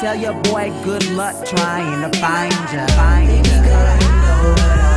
Tell your boy good luck trying to find ya. Baby girl, I know what